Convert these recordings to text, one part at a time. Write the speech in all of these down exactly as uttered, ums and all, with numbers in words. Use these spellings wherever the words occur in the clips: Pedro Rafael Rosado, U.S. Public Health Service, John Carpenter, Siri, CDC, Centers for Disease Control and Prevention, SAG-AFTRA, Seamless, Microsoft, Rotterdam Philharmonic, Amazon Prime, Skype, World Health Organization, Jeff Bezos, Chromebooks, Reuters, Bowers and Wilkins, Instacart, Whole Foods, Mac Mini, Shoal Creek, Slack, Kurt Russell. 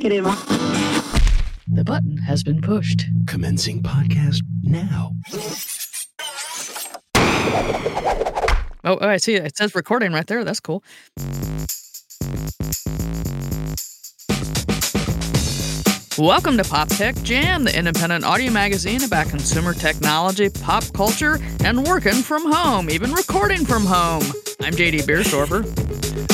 The button has been pushed. Commencing podcast now. Oh, oh, I see. It says recording right there. That's cool. Welcome to Pop Tech Jam, the independent audio magazine about consumer technology, pop culture, and working from home, even recording from home. I'm J D. Beershorfer.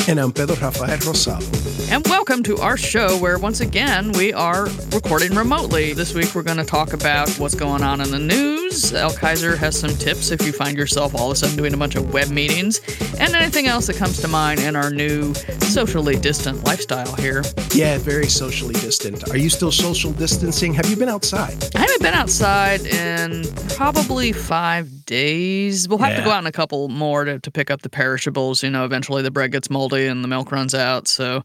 And I'm Pedro Rafael Rosado. And welcome to our show where, once again, we are recording remotely. This week, we're going to talk about what's going on in the news. El Kaiser has some tips if you find yourself all of a sudden doing a bunch of web meetings and anything else that comes to mind in our new socially distant lifestyle here. Yeah, very socially distant. Are you still social distancing? Have you been outside? I haven't been outside in probably five days. We'll have yeah. to go out in a couple more to, to pick up the perishables. You know, eventually the bread gets moldy and the milk runs out. So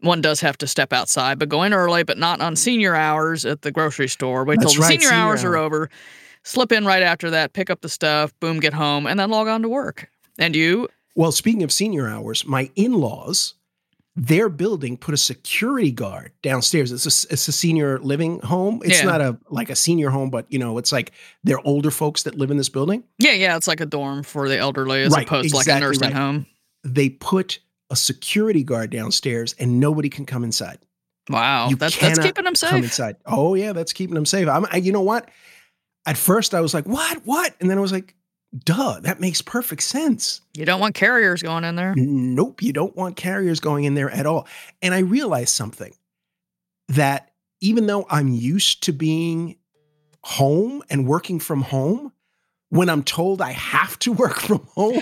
one does have to step outside, but going early, but not on senior hours at the grocery store. Wait till the right, senior, senior hours hour. are over. Slip in right after that, pick up the stuff, boom, get home, and then log on to work. And you? Well, speaking of senior hours, my in-laws, their building put a security guard downstairs. It's a, it's a senior living home. It's yeah. not a like a senior home, but, you know, it's like they're older folks that live in this building. Yeah, yeah. It's like a dorm for the elderly as right, opposed to exactly like a nursing right. home. They put a security guard downstairs and nobody can come inside. Wow. That's, that's keeping them safe. Come inside. Oh, yeah. That's keeping them safe. I'm, I, you know what? At first I was like, what, what? And then I was like, duh, that makes perfect sense. You don't want carriers going in there. Nope, you don't want carriers going in there at all. And I realized something, that even though I'm used to being home and working from home, when I'm told I have to work from home,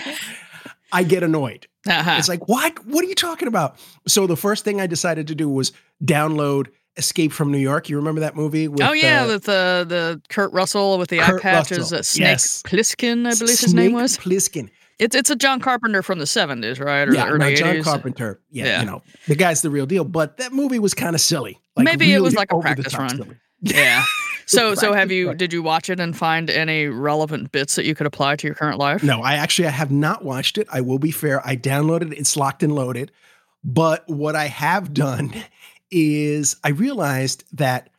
I get annoyed. Uh-huh. It's like, what? What are you talking about? So the first thing I decided to do was download Escape from New York. You remember that movie? With, oh, yeah, uh, with uh, the Kurt Russell with the Kurt eye patches. Uh, Snake yes. Plissken, I believe Snake his name was. Plissken. It's it's a John Carpenter from the seventies, right? Or yeah, the early no, John eighties. Carpenter. Yeah, yeah, you know, the guy's the real deal. But that movie was kind of silly. Like, maybe really it was like a practice run. Silly. Yeah. So so have you, did you watch it and find any relevant bits that you could apply to your current life? No, I actually, I have not watched it. I will be fair. I downloaded it. It's locked and loaded. But what I have done is I realized that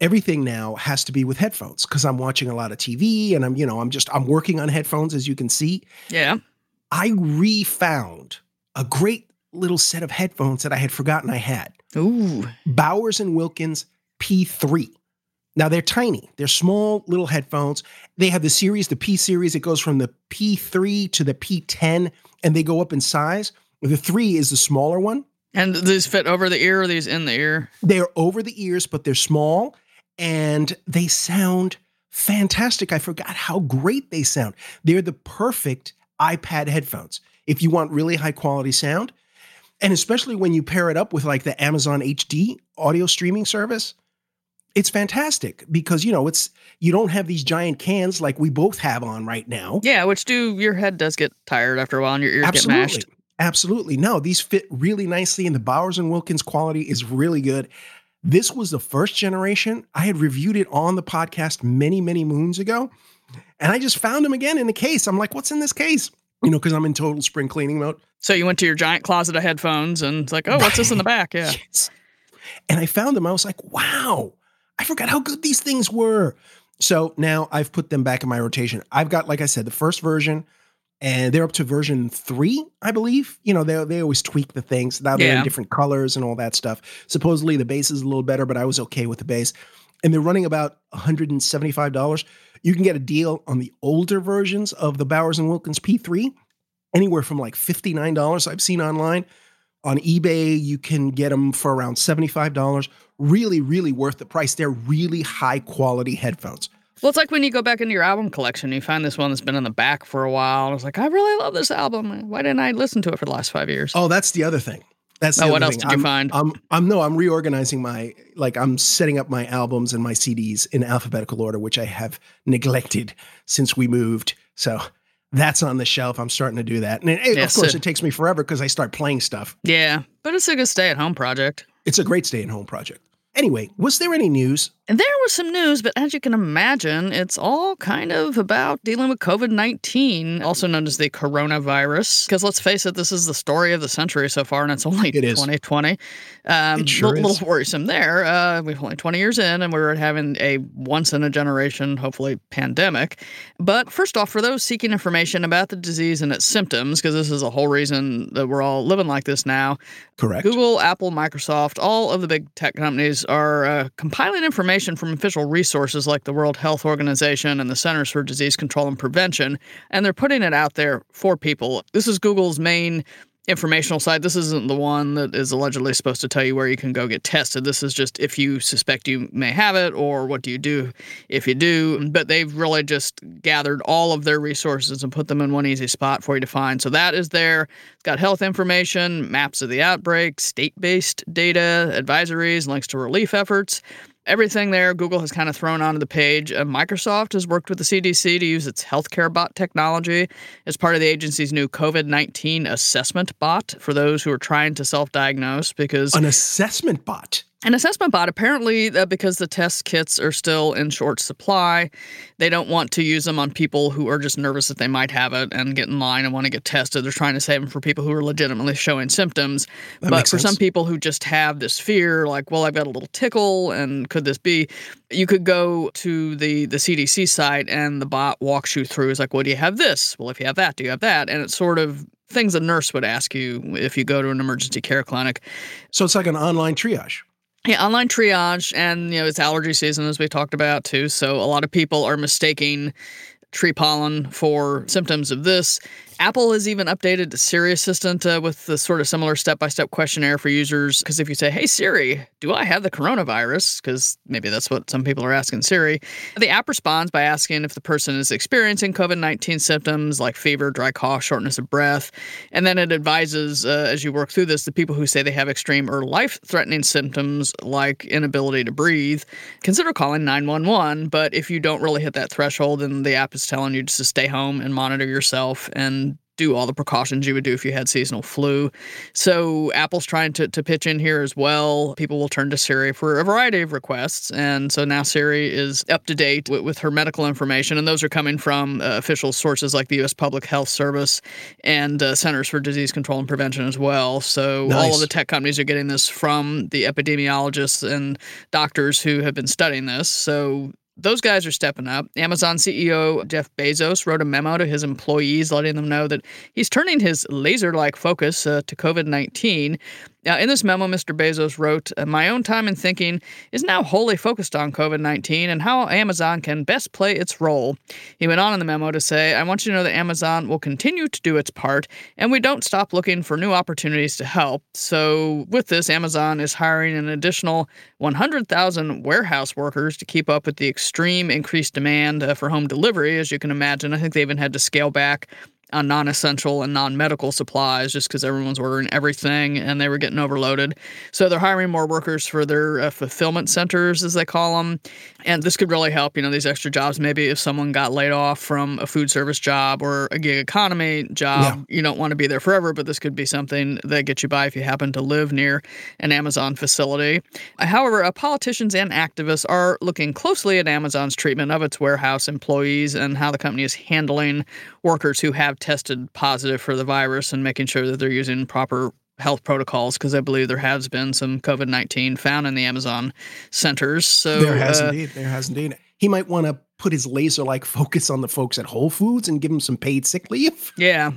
everything now has to be with headphones because I'm watching a lot of T V and I'm, you know, I'm just, I'm working on headphones, as you can see. Yeah. I refound a great little set of headphones that I had forgotten I had. Ooh. Bowers and Wilkins P three. Now they're tiny. They're small little headphones. They have the series, the P series. It goes from the P three to the P ten and they go up in size. The three is the smaller one. And these fit over the ear or these in the ear? They're over the ears, but they're small and they sound fantastic. I forgot how great they sound. They're the perfect iPad headphones if you want really high quality sound. And especially when you pair it up with like the Amazon H D audio streaming service, it's fantastic because, you know, it's, you don't have these giant cans like we both have on right now. Yeah, which do, your head does get tired after a while and your ears Absolutely. get mashed. Absolutely. No, these fit really nicely, and the Bowers and Wilkins quality is really good. This was the first generation. I had reviewed it on the podcast many, many moons ago, and I just found them again in the case. I'm like, what's in this case? You know, because I'm in total spring cleaning mode. So you went to your giant closet of headphones, and it's like, oh, what's this in the back? Yeah. Yes. And I found them. I was like, wow, I forgot how good these things were. So now I've put them back in my rotation. I've got, like I said, the first version. And they're up to version three, I believe. You know, they they always tweak the things. Now they're yeah. in different colors and all that stuff. Supposedly the bass is a little better, but I was okay with the bass. And they're running about one hundred seventy-five dollars. You can get a deal on the older versions of the Bowers and Wilkins P three, anywhere from like fifty-nine dollars I've seen online. On eBay, you can get them for around seventy-five dollars. Really, really worth the price. They're really high quality headphones. Well, it's like when you go back into your album collection, you find this one that's been in the back for a while. I was like, I really love this album. Why didn't I listen to it for the last five years? Oh, that's the other thing. That's the oh, other what else thing. did I'm, you find? I'm, I'm no, I'm reorganizing my, like I'm setting up my albums and my C Ds in alphabetical order, which I have neglected since we moved. So that's on the shelf. I'm starting to do that. And it, yeah, of course, so, it takes me forever because I start playing stuff. Yeah, but it's a good stay-at-home project. It's a great stay-at-home project. Anyway, was there any news? And there was some news, but as you can imagine, it's all kind of about dealing with covid nineteen, also known as the coronavirus. Because let's face it, this is the story of the century so far, and it's only it twenty twenty. Um, it sure a little, is. little worrisome there. Uh, we've only twenty years in, and we were having a once-in-a-generation, hopefully, pandemic. But first off, for those seeking information about the disease and its symptoms, because this is a whole reason that we're all living like this now. Correct. Google, Apple, Microsoft, all of the big tech companies are uh, compiling information from official resources like the World Health Organization and the Centers for Disease Control and Prevention, and they're putting it out there for people. This is Google's main informational site. This isn't the one that is allegedly supposed to tell you where you can go get tested. This is just if you suspect you may have it or what do you do if you do. But they've really just gathered all of their resources and put them in one easy spot for you to find. So that is there. It's got health information, maps of the outbreak, state-based data, advisories, links to relief efforts. Everything there, Google has kind of thrown onto the page. Uh, Microsoft has worked with the C D C to use its healthcare bot technology as part of the agency's new covid nineteen assessment bot for those who are trying to self-diagnose because— An assessment bot? An assessment bot, apparently, uh, because the test kits are still in short supply, they don't want to use them on people who are just nervous that they might have it and get in line and want to get tested. They're trying to save them for people who are legitimately showing symptoms. That but for sense. Some people who just have this fear, like, well, I've got a little tickle, and could this be? You could go to the, the C D C site, and the bot walks you through. It's like, well, do you have this? Well, if you have that, do you have that? And it's sort of things a nurse would ask you if you go to an emergency care clinic. So it's like an online triage. Yeah, online triage, and you know it's allergy season, as we talked about, too, so a lot of people are mistaking tree pollen for symptoms of this. Apple has even updated the Siri assistant uh, with the sort of similar step-by-step questionnaire for users, because if you say, hey, Siri, do I have the coronavirus? Because maybe that's what some people are asking Siri. The app responds by asking if the person is experiencing covid nineteen symptoms like fever, dry cough, shortness of breath, and then it advises, uh, as you work through this, the people who say they have extreme or life-threatening symptoms like inability to breathe, consider calling nine one one, but if you don't really hit that threshold, then the app is telling you just to stay home and monitor yourself and do all the precautions you would do if you had seasonal flu. So Apple's trying to, to pitch in here as well. People will turn to Siri for a variety of requests. And so now Siri is up to date with, with her medical information. And those are coming from uh, official sources like the U S Public Health Service and uh, Centers for Disease Control and Prevention as well. So nice. All of the tech companies are getting this from the epidemiologists and doctors who have been studying this. So those guys are stepping up. Amazon C E O Jeff Bezos wrote a memo to his employees letting them know that he's turning his laser-like focus uh, to covid nineteen. Now, in this memo, Mister Bezos wrote, "My own time and thinking is now wholly focused on covid nineteen and how Amazon can best play its role." He went on in the memo to say, "I want you to know that Amazon will continue to do its part, and we don't stop looking for new opportunities to help." So with this, Amazon is hiring an additional one hundred thousand warehouse workers to keep up with the extreme increased demand uh, for home delivery, as you can imagine. I think they even had to scale back on non-essential and non-medical supplies just because everyone's ordering everything and they were getting overloaded. So they're hiring more workers for their uh, fulfillment centers, as they call them. And this could really help, you know, these extra jobs. Maybe if someone got laid off from a food service job or a gig economy job, yeah. You don't want to be there forever, but this could be something that gets you by if you happen to live near an Amazon facility. However, uh, politicians and activists are looking closely at Amazon's treatment of its warehouse employees and how the company is handling workers who have tested positive for the virus and making sure that they're using proper health protocols, because I believe there has been some covid nineteen found in the Amazon centers. So there has uh, indeed. There has indeed. He might want to put his laser-like focus on the folks at Whole Foods and give them some paid sick leave. Yeah,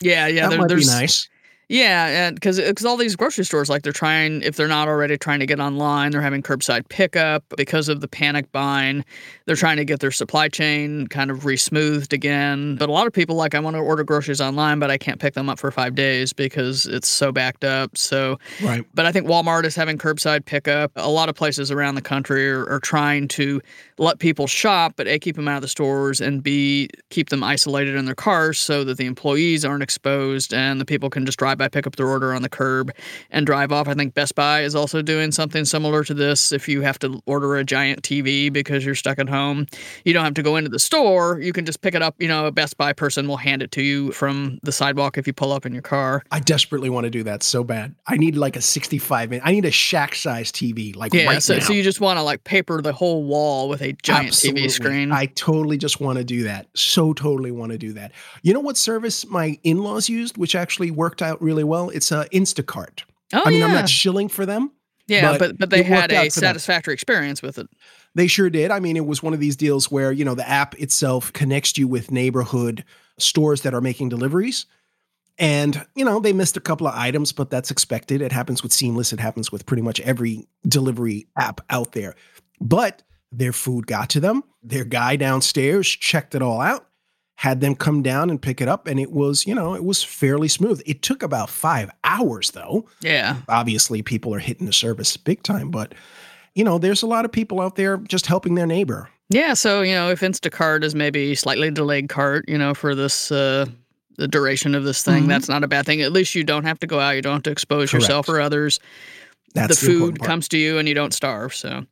yeah, yeah. that there, might there's, be nice. Yeah, because because all these grocery stores, like they're trying, if they're not already trying to get online, they're having curbside pickup because of the panic buying. They're trying to get their supply chain kind of re-smoothed again. But a lot of people, like, I want to order groceries online, but I can't pick them up for five days because it's so backed up. So, right. But I think Walmart is having curbside pickup. A lot of places around the country are, are trying to let people shop, but A, keep them out of the stores, and B, keep them isolated in their cars so that the employees aren't exposed and the people can just drive by, pick up their order on the curb, and drive off. I think Best Buy is also doing something similar to this. If you have to order a giant T V because you're stuck at home, you don't have to go into the store. You can just pick it up. You know, a Best Buy person will hand it to you from the sidewalk if you pull up in your car. I desperately want to do that so bad. I need like a sixty-five inch. I need a shack-size T V, like yeah, right so, now. Yeah, so you just want to like paper the whole wall with a giant Absolutely. T V screen. I totally just want to do that. So totally want to do that. You know what service my in-laws used, which actually worked out really well? It's uh, Instacart. Oh, I mean, yeah. I'm not shilling for them. Yeah, but, but, but they had a satisfactory them. experience with it. They sure did. I mean, it was one of these deals where, you know, the app itself connects you with neighborhood stores that are making deliveries. And, you know, they missed a couple of items, but that's expected. It happens with Seamless. It happens with pretty much every delivery app out there. But their food got to them. Their guy downstairs checked it all out, had them come down and pick it up. And it was, you know, it was fairly smooth. It took about five hours, though. Yeah. Obviously, people are hitting the service big time. But, you know, there's a lot of people out there just helping their neighbor. Yeah. So, you know, if Instacart is maybe slightly delayed cart, you know, for this uh the duration of this thing, mm-hmm. that's not a bad thing. At least you don't have to go out. You don't have to expose Correct. Yourself or others. That's the food comes to you and you don't starve. So.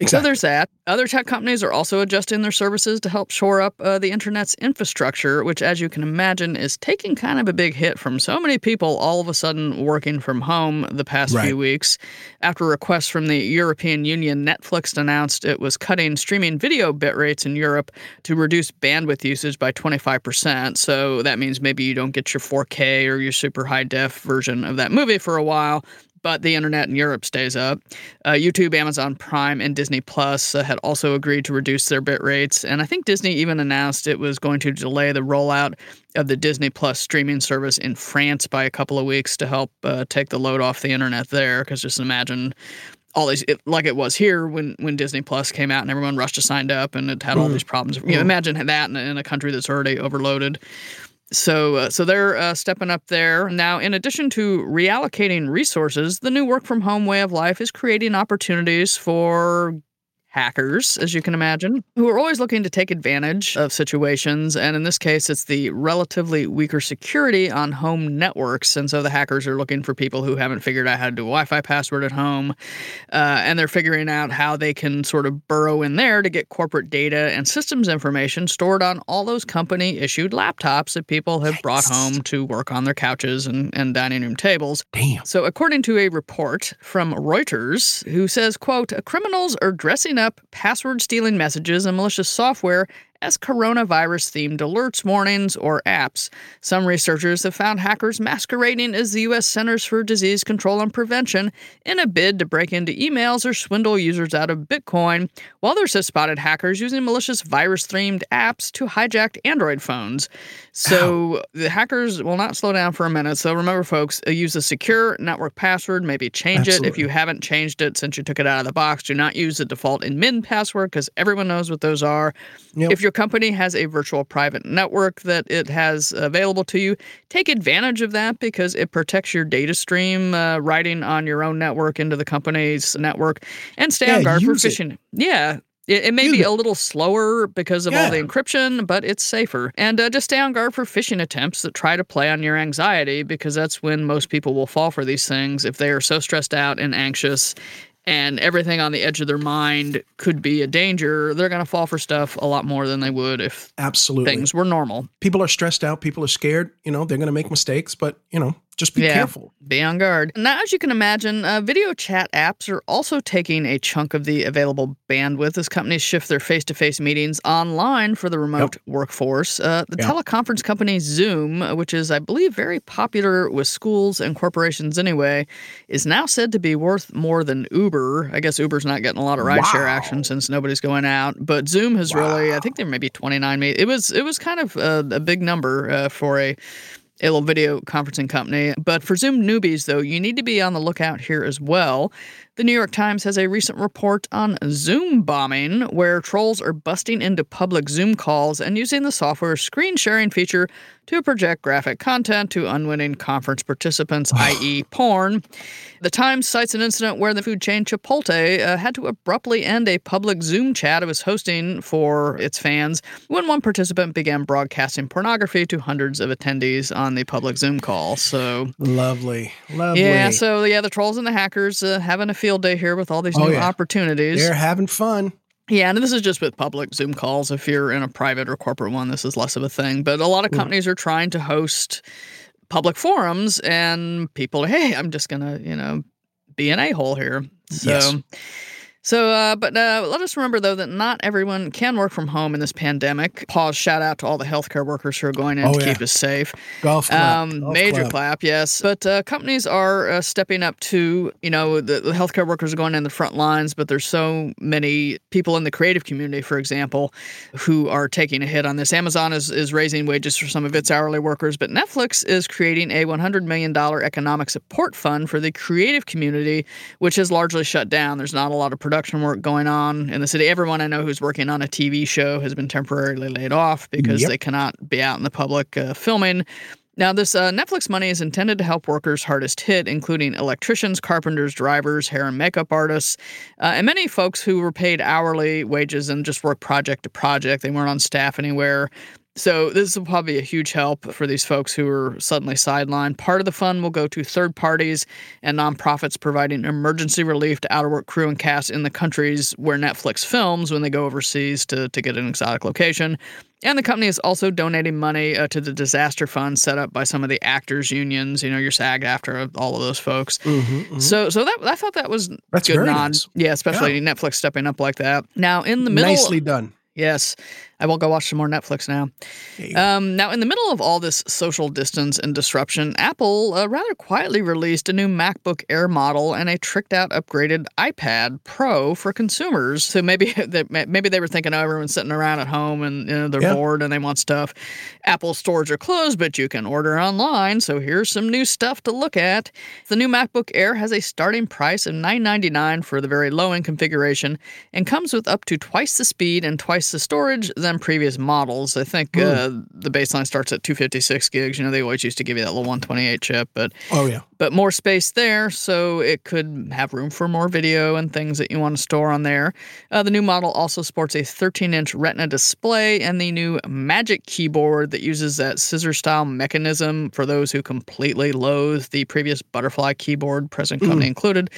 Exactly. So there's that. Other tech companies are also adjusting their services to help shore up uh, the internet's infrastructure, which, as you can imagine, is taking kind of a big hit from so many people all of a sudden working from home the past right. few weeks. After requests from the European Union, Netflix announced it was cutting streaming video bit rates in Europe to reduce bandwidth usage by twenty-five percent. So that means maybe you don't get your four K or your super high-def version of that movie for a while. But the internet in Europe stays up. Uh, YouTube, Amazon Prime, and Disney Plus uh, had also agreed to reduce their bit rates. And I think Disney even announced it was going to delay the rollout of the Disney Plus streaming service in France by a couple of weeks to help uh, take the load off the internet there. Because just imagine all these, it, like it was here when, when Disney Plus came out and everyone rushed to sign up and it had mm. all these problems. Mm. You know, imagine that in a, in a country that's already overloaded. So uh, so they're uh, stepping up there. Now, in addition to reallocating resources, the new work-from-home way of life is creating opportunities for hackers, as you can imagine, who are always looking to take advantage of situations. And in this case, it's the relatively weaker security on home networks. And so the hackers are looking for people who haven't figured out how to do a Wi-Fi password at home. Uh, and they're figuring out how they can sort of burrow in there to get corporate data and systems information stored on all those company-issued laptops that people have Yikes. Brought home to work on their couches and, and dining room tables. Damn. So according to a report from Reuters, who says, quote, criminals are dressing up password-stealing messages and malicious software as coronavirus-themed alerts, warnings, or apps. Some researchers have found hackers masquerading as the U S Centers for Disease Control and Prevention in a bid to break into emails or swindle users out of Bitcoin, while others have spotted hackers using malicious virus-themed apps to hijack Android phones. So Ow. The hackers will not slow down for a minute. So remember, folks, use a secure network password. Maybe change Absolutely. It if you haven't changed it since you took it out of the box. Do not use the default admin password because everyone knows what those are. Yep. If you're Your company has a virtual private network that it has available to you, take advantage of that because it protects your data stream uh, riding on your own network into the company's network, and stay yeah, on guard for phishing. It. Yeah. It, it may use be it. A little slower because of yeah. all the encryption, but it's safer. And uh, just stay on guard for phishing attempts that try to play on your anxiety, because that's when most people will fall for these things if they are so stressed out and anxious. And everything on the edge of their mind could be a danger. They're going to fall for stuff a lot more than they would if Absolutely. Things were normal. People are stressed out. People are scared. You know, they're going to make mistakes, but, you know. Just be yeah, careful. Be on guard. Now, as you can imagine, uh, video chat apps are also taking a chunk of the available bandwidth as companies shift their face-to-face meetings online for the remote yep. workforce. Uh, the yep. teleconference company Zoom, which is, I believe, very popular with schools and corporations anyway, is now said to be worth more than Uber. I guess Uber's not getting a lot of rideshare wow. action since nobody's going out. But Zoom has wow. really, I think there may be twenty-nine. It was, it was kind of a, a big number uh, for a... a little video conferencing company. But for Zoom newbies, though, you need to be on the lookout here as well. The New York Times has a recent report on Zoom bombing, where trolls are busting into public Zoom calls and using the software's screen sharing feature to project graphic content to unwitting conference participants, that is porn. The Times cites an incident where the food chain Chipotle uh, had to abruptly end a public Zoom chat it was hosting for its fans when one participant began broadcasting pornography to hundreds of attendees on the public Zoom call. So Lovely. Lovely. Yeah, so yeah, the trolls and the hackers uh, having a field day here with all these oh, new yeah. opportunities. They're having fun. Yeah, and this is just with public Zoom calls. If you're in a private or corporate one, this is less of a thing. But a lot of companies mm. are trying to host public forums, and people are, hey, I'm just going to, you know, be an a-hole here. So, yes. So, uh, but uh, let us remember, though, that not everyone can work from home in this pandemic. Pause, shout out to all the healthcare workers who are going in oh, to yeah. keep us safe. Golf clap. Um, golf major clap. clap, yes. But uh, companies are uh, stepping up to, you know, the, the healthcare workers are going in the front lines, but there's so many people in the creative community, for example, who are taking a hit on this. Amazon is, is raising wages for some of its hourly workers, but Netflix is creating a one hundred million dollars economic support fund for the creative community, which is largely shut down. There's not a lot of production work going on in the city. Everyone I know who's working on a T V show has been temporarily laid off because yep. they cannot be out in the public uh, filming. Now, this uh, Netflix money is intended to help workers hardest hit, including electricians, carpenters, drivers, hair and makeup artists, uh, and many folks who were paid hourly wages and just worked project to project. They weren't on staff anywhere. So this will probably be a huge help for these folks who are suddenly sidelined. Part of the fund will go to third parties and nonprofits providing emergency relief to out-of-work crew and cast in the countries where Netflix films when they go overseas to, to get an exotic location. And the company is also donating money uh, to the disaster fund set up by some of the actors' unions, you know, your SAG-AFTRA, all of those folks. Mm-hmm, mm-hmm. So so that I thought that was That's good nod. Nice. Yeah, especially yeah. Netflix stepping up like that. Now, in the middle... Nicely done. Yes. I will go watch some more Netflix now. Um, now, in the middle of all this social distance and disruption, Apple uh, rather quietly released a new MacBook Air model and a tricked-out upgraded iPad Pro for consumers. So maybe they, maybe they were thinking, oh, everyone's sitting around at home and you know, they're yeah. bored and they want stuff. Apple stores are closed, but you can order online, so here's some new stuff to look at. The new MacBook Air has a starting price of nine ninety-nine dollars for the very low-end configuration and comes with up to twice the speed and twice the storage than previous models. I think uh, the baseline starts at two fifty-six gigs. You know, they always used to give you that little one twenty-eight chip, but oh yeah, but more space there, so it could have room for more video and things that you want to store on there. Uh, the new model also sports a thirteen-inch Retina display and the new Magic Keyboard that uses that scissor-style mechanism for those who completely loathe the previous butterfly keyboard, present company mm. included.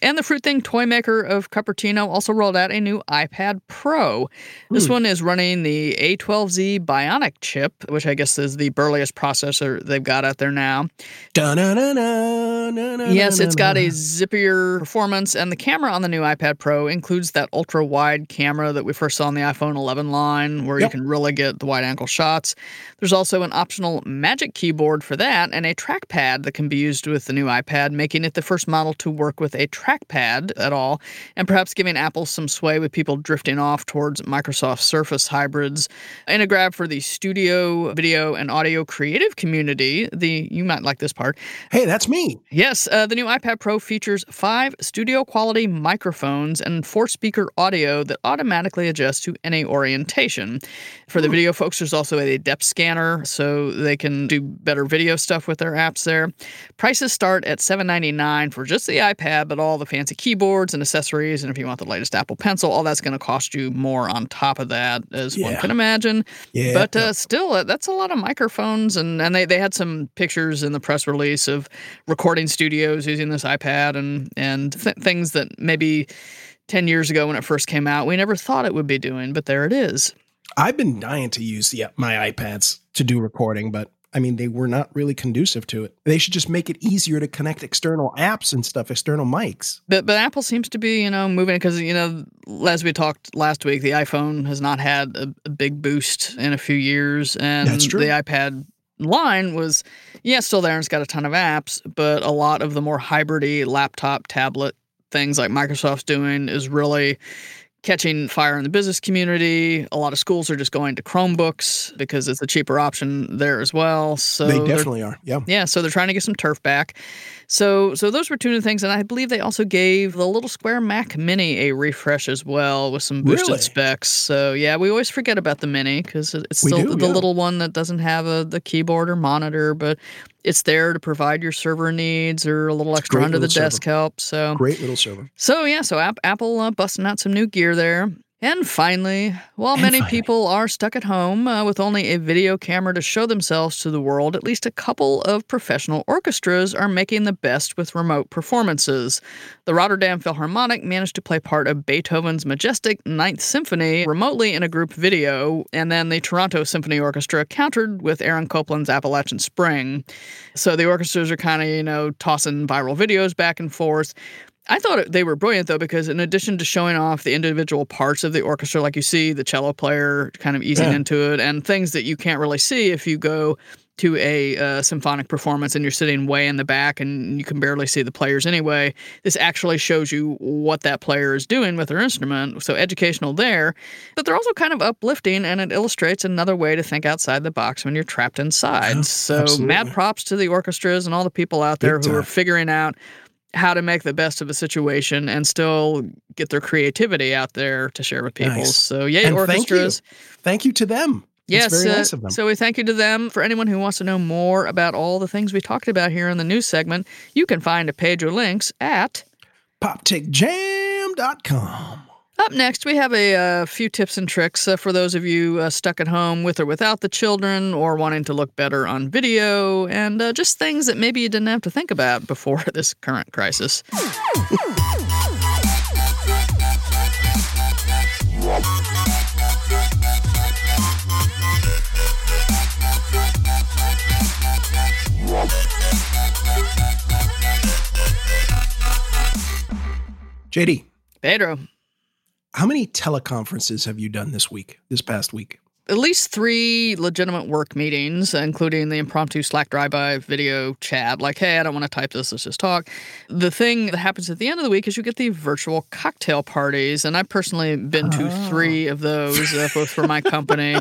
And the Fruit Thing toy maker of Cupertino also rolled out a new iPad Pro. This mm. one is running the A twelve Z Bionic chip, which I guess is the burliest processor they've got out there now. Da-na-na-na, yes, it's got a zippier performance, and the camera on the new iPad Pro includes that ultra-wide camera that we first saw on the iPhone eleven line, where yep. you can really get the wide-angle shots. There's also an optional Magic Keyboard for that, and a trackpad that can be used with the new iPad, making it the first model to work with a trackpad at all, and perhaps giving Apple some sway with people drifting off towards Microsoft Surface hybrid. Hybrids. In a grab for the studio, video, and audio creative community, the you might like this part. Hey, that's me. Yes, uh, the new iPad Pro features five studio-quality microphones and four-speaker audio that automatically adjusts to any orientation. For the Ooh. video folks, there's also a depth scanner, so they can do better video stuff with their apps there. Prices start at seven ninety-nine dollars for just the iPad, but all the fancy keyboards and accessories, and if you want the latest Apple Pencil, all that's going to cost you more on top of that, as Yeah. one can imagine. Yeah, but uh, yeah. still, uh, that's a lot of microphones. And, and they, they had some pictures in the press release of recording studios using this iPad and, and th- things that maybe ten years ago when it first came out, we never thought it would be doing. But there it is. I've been dying to use the, my iPads to do recording, but I mean, they were not really conducive to it. They should just make it easier to connect external apps and stuff, external mics. But but Apple seems to be, you know, moving because, you know, as we talked last week, the iPhone has not had a, a big boost in a few years. And That's true. the iPad line was, yeah, still there and it's got a ton of apps, but a lot of the more hybrid-y laptop, tablet things like Microsoft's doing is really catching fire in the business community. A lot of schools are just going to Chromebooks because it's a cheaper option there as well. So they definitely are. Yeah. Yeah. So they're trying to get some turf back. So so those were two new things. And I believe they also gave the little square Mac Mini a refresh as well with some boosted really? specs. So yeah, we always forget about the Mini because it's still do, the yeah. little one that doesn't have a the keyboard or monitor, but it's there to provide your server needs or a little it's extra under the server. desk help. So great little server. So yeah, so App, Apple uh, busting out some new gear there. And finally, while and many finally. people are stuck at home uh, with only a video camera to show themselves to the world, at least a couple of professional orchestras are making the best with remote performances. The Rotterdam Philharmonic managed to play part of Beethoven's majestic Ninth Symphony remotely in a group video, and then the Toronto Symphony Orchestra countered with Aaron Copland's Appalachian Spring. So the orchestras are kind of, you know, tossing viral videos back and forth. I thought they were brilliant, though, because in addition to showing off the individual parts of the orchestra, like you see the cello player kind of easing yeah. into it, and things that you can't really see if you go to a uh, symphonic performance and you're sitting way in the back and you can barely see the players anyway, this actually shows you what that player is doing with their instrument, so educational there. But they're also kind of uplifting, and it illustrates another way to think outside the box when you're trapped inside. Yeah, so absolutely. mad props to the orchestras and all the people out there Big who time. are figuring out how to make the best of a situation and still get their creativity out there to share with people. Nice. So yay, and orchestras. Thank you. Thank you to them. Yes, very uh, nice of them. So we thank you to them. For anyone who wants to know more about all the things we talked about here in the news segment, you can find a page or links at pop tech jam dot com. Up next, we have a, a few tips and tricks uh, for those of you uh, stuck at home with or without the children or wanting to look better on video and uh, just things that maybe you didn't have to think about before this current crisis. J D. Pedro. How many teleconferences have you done this week, this past week? At least three legitimate work meetings, including the impromptu Slack drive-by video chat, like, hey, I don't want to type this, let's just talk. The thing that happens at the end of the week is you get the virtual cocktail parties, and I've personally been oh. to three of those, uh, both for my company.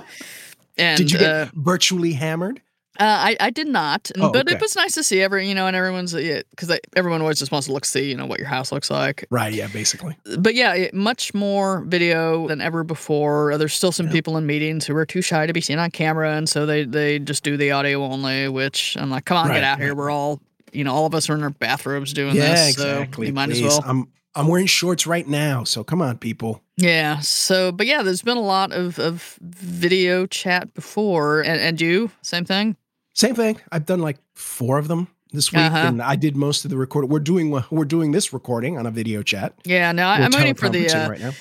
And, Did you get uh, virtually hammered? Uh, I, I did not, oh, but okay. it was nice to see every, you know, and everyone's, because yeah, everyone always just wants to look, see, you know, what your house looks like. Right, yeah, basically. But yeah, it, much more video than ever before. There's still some yeah. people in meetings who are too shy to be seen on camera, and so they, they just do the audio only, which I'm like, come on, right, get out right. here. We're all, you know, all of us are in our bathrobes doing yeah, this, exactly, so you might please. as well. I'm I'm wearing shorts right now, so come on, people. Yeah, so, but yeah, there's been a lot of, of video chat before, and, and you, same thing? Same thing. I've done like four of them this week, uh-huh. and I did most of the recording. We're doing we're doing this recording on a video chat. Yeah, no, I'm waiting for the uh, right now.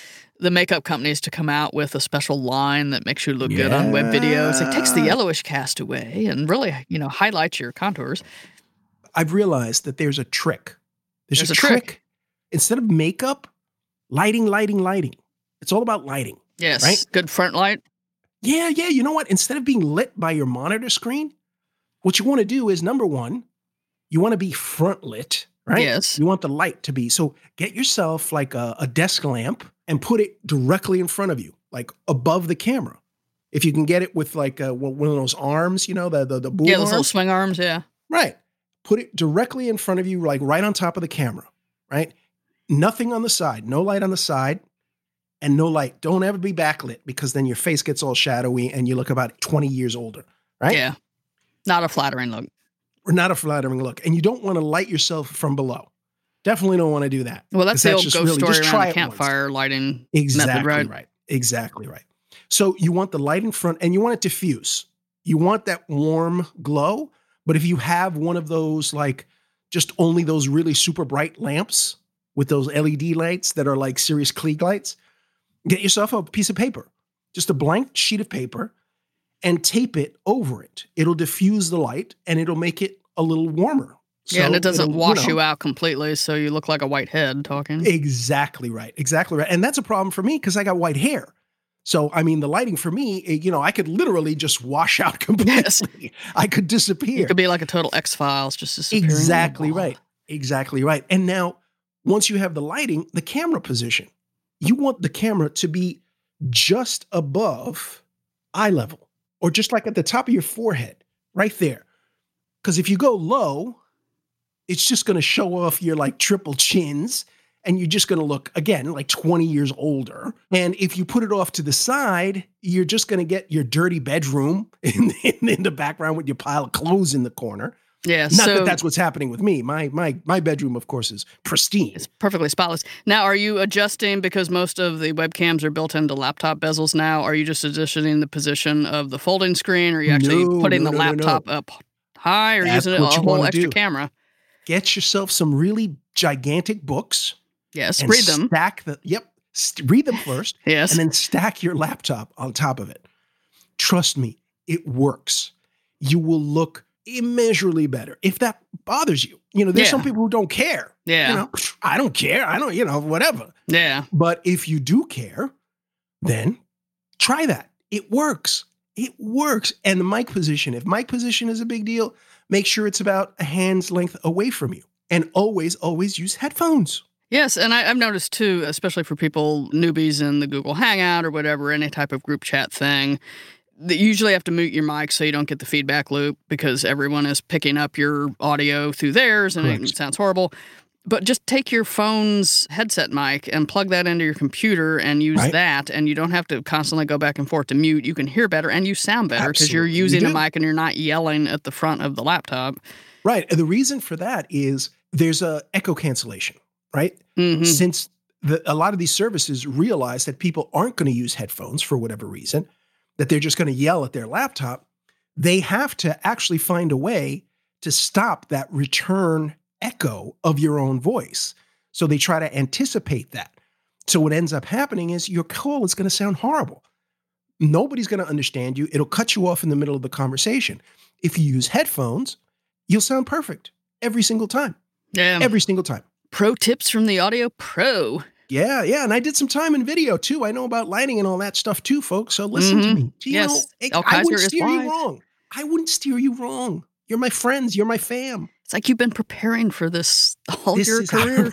the makeup companies to come out with a special line that makes you look yeah. good on web videos. It takes the yellowish cast away and really, you know, highlights your contours. I've realized that there's a trick. There's, there's a, a trick. trick. Instead of makeup, lighting, lighting, lighting. It's all about lighting. Yes, right? Good front light. Yeah, yeah. You know what? Instead of being lit by your monitor screen, what you want to do is, number one, you want to be front lit, right? Yes. You want the light to be. So get yourself like a, a desk lamp and put it directly in front of you, like above the camera. If you can get it with like a, one of those arms, you know, the the, the boom Yeah, those arms. little swing arms, yeah. Right. Put it directly in front of you, like right on top of the camera, right? Nothing on the side. No light on the side. And no light. Don't ever be backlit because then your face gets all shadowy and you look about twenty years older, right? Yeah. Not a flattering look. Or not a flattering look. And you don't want to light yourself from below. Definitely don't want to do that. Well, that's the that's old ghost really, story around the campfire lighting exactly method, right? right? Exactly right. So you want the light in front and you want it to diffuse. You want that warm glow. But if you have one of those, like just only those really super bright lamps with those L E D lights that are like Sirius Klieg lights, get yourself a piece of paper, just a blank sheet of paper, and tape it over it. It'll diffuse the light, and it'll make it a little warmer. So yeah, and it doesn't wash you, know, you out completely, so you look like a white head talking. Exactly right. Exactly right. And that's a problem for me because I got white hair. So, I mean, the lighting for me, it, you know, I could literally just wash out completely. Yes. I could disappear. It could be like a total X-Files, just disappearing. Exactly right. Exactly right. And now, once you have the lighting, the camera position. you want the camera to be just above eye level or just like at the top of your forehead, right there. Because if you go low, it's just going to show off your like triple chins and you're just going to look, again, like twenty years older. And if you put it off to the side, you're just going to get your dirty bedroom in, in, in the background with your pile of clothes in the corner. Yeah, Not so, that that's what's happening with me. My my my bedroom, of course, is pristine. It's perfectly spotless. Now, are you adjusting, because most of the webcams are built into laptop bezels now, are you just adjusting the position of the folding screen, or are you actually no, putting no, the no, laptop no, no. up high, or that's using a whole extra do. camera? Get yourself some really gigantic books. Yes, read them. Stack the, yep, st- read them first, yes. and then stack your laptop on top of it. Trust me, it works. You will look immeasurably better. If that bothers you, you know, there's yeah. some people who don't care. Yeah. You know, I don't care. I don't, you know, whatever. Yeah. But if you do care, then try that. It works. It works. And the mic position, if mic position is a big deal, make sure it's about a hand's length away from you, and always, always use headphones. Yes. And I, I've noticed too, especially for people, newbies in the Google Hangout or whatever, any type of group chat thing, that you usually have to mute your mic so you don't get the feedback loop, because everyone is picking up your audio through theirs and Correct. It sounds horrible. But just take your phone's headset mic and plug that into your computer and use right. that, and you don't have to constantly go back and forth to mute. You can hear better and you sound better because you're using you a mic and you're not yelling at the front of the laptop. Right. And the reason for that is there's a echo cancellation, right? Mm-hmm. Since the, a lot of these services realize that people aren't going to use headphones for whatever reason, that they're just going to yell at their laptop, they have to actually find a way to stop that return echo of your own voice. So they try to anticipate that. So what ends up happening is your call is going to sound horrible. Nobody's going to understand you. It'll cut you off in the middle of the conversation. If you use headphones, you'll sound perfect every single time. Yeah. Every single time. Pro tips from the audio pro. Yeah, yeah. And I did some time in video, too. I know about lighting and all that stuff, too, folks. So listen mm-hmm. to me. You yes. know, it, El Kaiser I wouldn't steer you wrong. I wouldn't steer you wrong. You're my friends. You're my fam. It's like you've been preparing for this all this your is career. Our,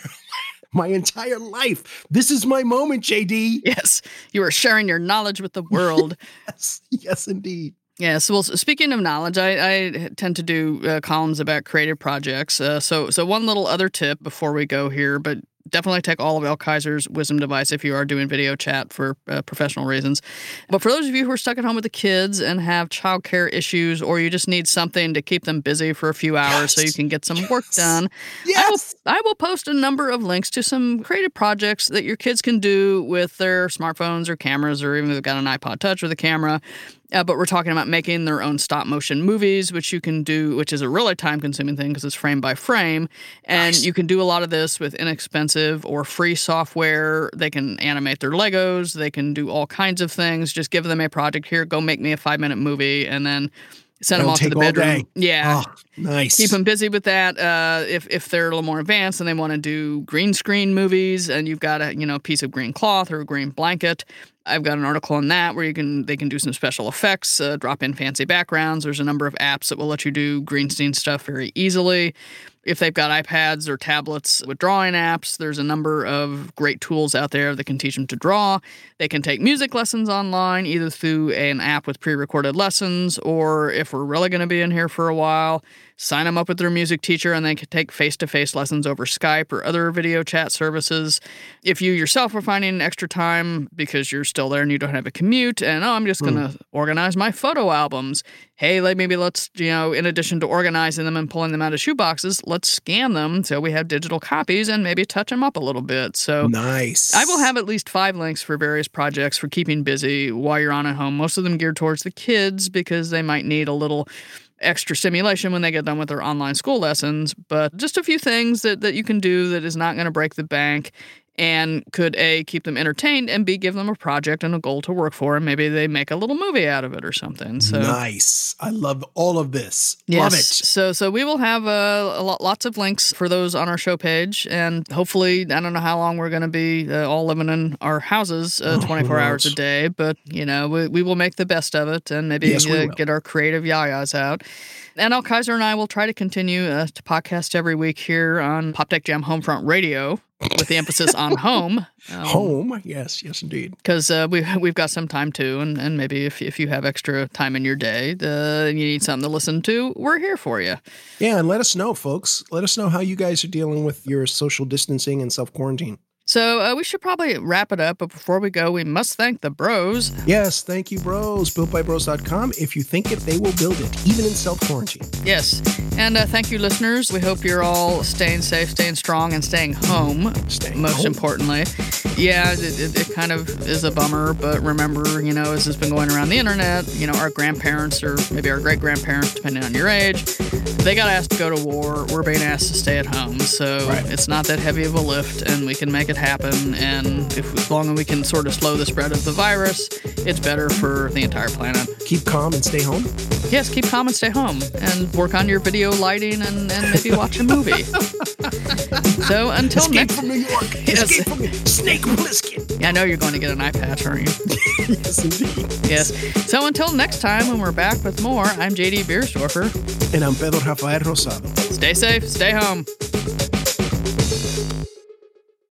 my entire life. This is my moment, J D. Yes. You are sharing your knowledge with the world. yes. Yes, indeed. Yes. Well, speaking of knowledge, I, I tend to do uh, columns about creative projects. Uh, so, so one little other tip before we go here, but definitely take all of El Kaiser's wisdom advice if you are doing video chat for uh, professional reasons. But for those of you who are stuck at home with the kids and have childcare issues, or you just need something to keep them busy for a few hours yes. so you can get some yes. work done, yes. I will, I will post a number of links to some creative projects that your kids can do with their smartphones or cameras, or even if they've got an iPod Touch with a camera. Uh, but we're talking about making their own stop-motion movies, which you can do, which is a really time-consuming thing because it's frame by frame. And nice. You can do a lot of this with inexpensive or free software. They can animate their Legos. They can do all kinds of things. Just give them a project. Here, go make me a five-minute movie, and then send It'll them off to the bedroom. Yeah. Oh, nice. Keep them busy with that. Uh, if if they're a little more advanced and they want to do green screen movies, and you've got a you know piece of green cloth or a green blanket, I've got an article on that where you can they can do some special effects, uh, drop in fancy backgrounds. There's a number of apps that will let you do green screen stuff very easily. If they've got iPads or tablets with drawing apps, there's a number of great tools out there that can teach them to draw. They can take music lessons online, either through an app with pre-recorded lessons, or if we're really going to be in here for a while, sign them up with their music teacher and they can take face-to-face lessons over Skype or other video chat services. If you yourself are finding extra time because you're still there and you don't have a commute, and oh, I'm just going to mm. organize my photo albums. Hey, maybe let's, you know, in addition to organizing them and pulling them out of shoeboxes, let's scan them so we have digital copies and maybe touch them up a little bit. So nice. I will have at least five links for various projects for keeping busy while you're on at home. Most of them geared towards the kids because they might need a little extra stimulation when they get done with their online school lessons. But just a few things that, that you can do that is not going to break the bank and could A, keep them entertained, and B, give them a project and a goal to work for, and maybe they make a little movie out of it or something. So nice. I love all of this. Yes. Love it. So so we will have uh, a lot, lots of links for those on our show page, and hopefully, I don't know how long we're going to be uh, all living in our houses uh, twenty-four oh, hours a day, but, you know, we, we will make the best of it and maybe yes, uh, get our creative yayas out. And El Kaiser and I will try to continue uh, to podcast every week here on Pop Tech Jam Homefront Radio. with the emphasis on home. Um, home, yes, yes, indeed. Because uh, we, we've got some time, too, and, and maybe if, if you have extra time in your day uh, and you need something to listen to, we're here for you. Yeah, and let us know, folks. Let us know how you guys are dealing with your social distancing and self-quarantine. So uh, we should probably wrap it up, but before we go, we must thank the bros. Yes, thank you, bros. built by bros dot com. If you think it, they will build it, even in self-quarantine. Yes, and uh, thank you, listeners. We hope you're all staying safe, staying strong, and staying home, staying most home. importantly. Yeah, it, it, it kind of is a bummer, but remember, you know, as it's been going around the internet, you know, our grandparents or maybe our great-grandparents, depending on your age, they got asked to go to war. We're being asked to stay at home, so right. It's not that heavy of a lift, and we can make it happen, and if as long as we can sort of slow the spread of the virus, it's better for the entire planet. Keep calm and stay home. Yes, keep calm and stay home, and work on your video lighting and, and maybe watch a movie. So until Escape next from New York. Yes. Escape from New York. Snake Plissken. Yeah, I know you're going to get an eye patch, aren't you? Yes, indeed. Yes. So until next time, when we're back with more, I'm J D Beershorfer, and I'm Pedro Rafael Rosado. Stay safe. Stay home.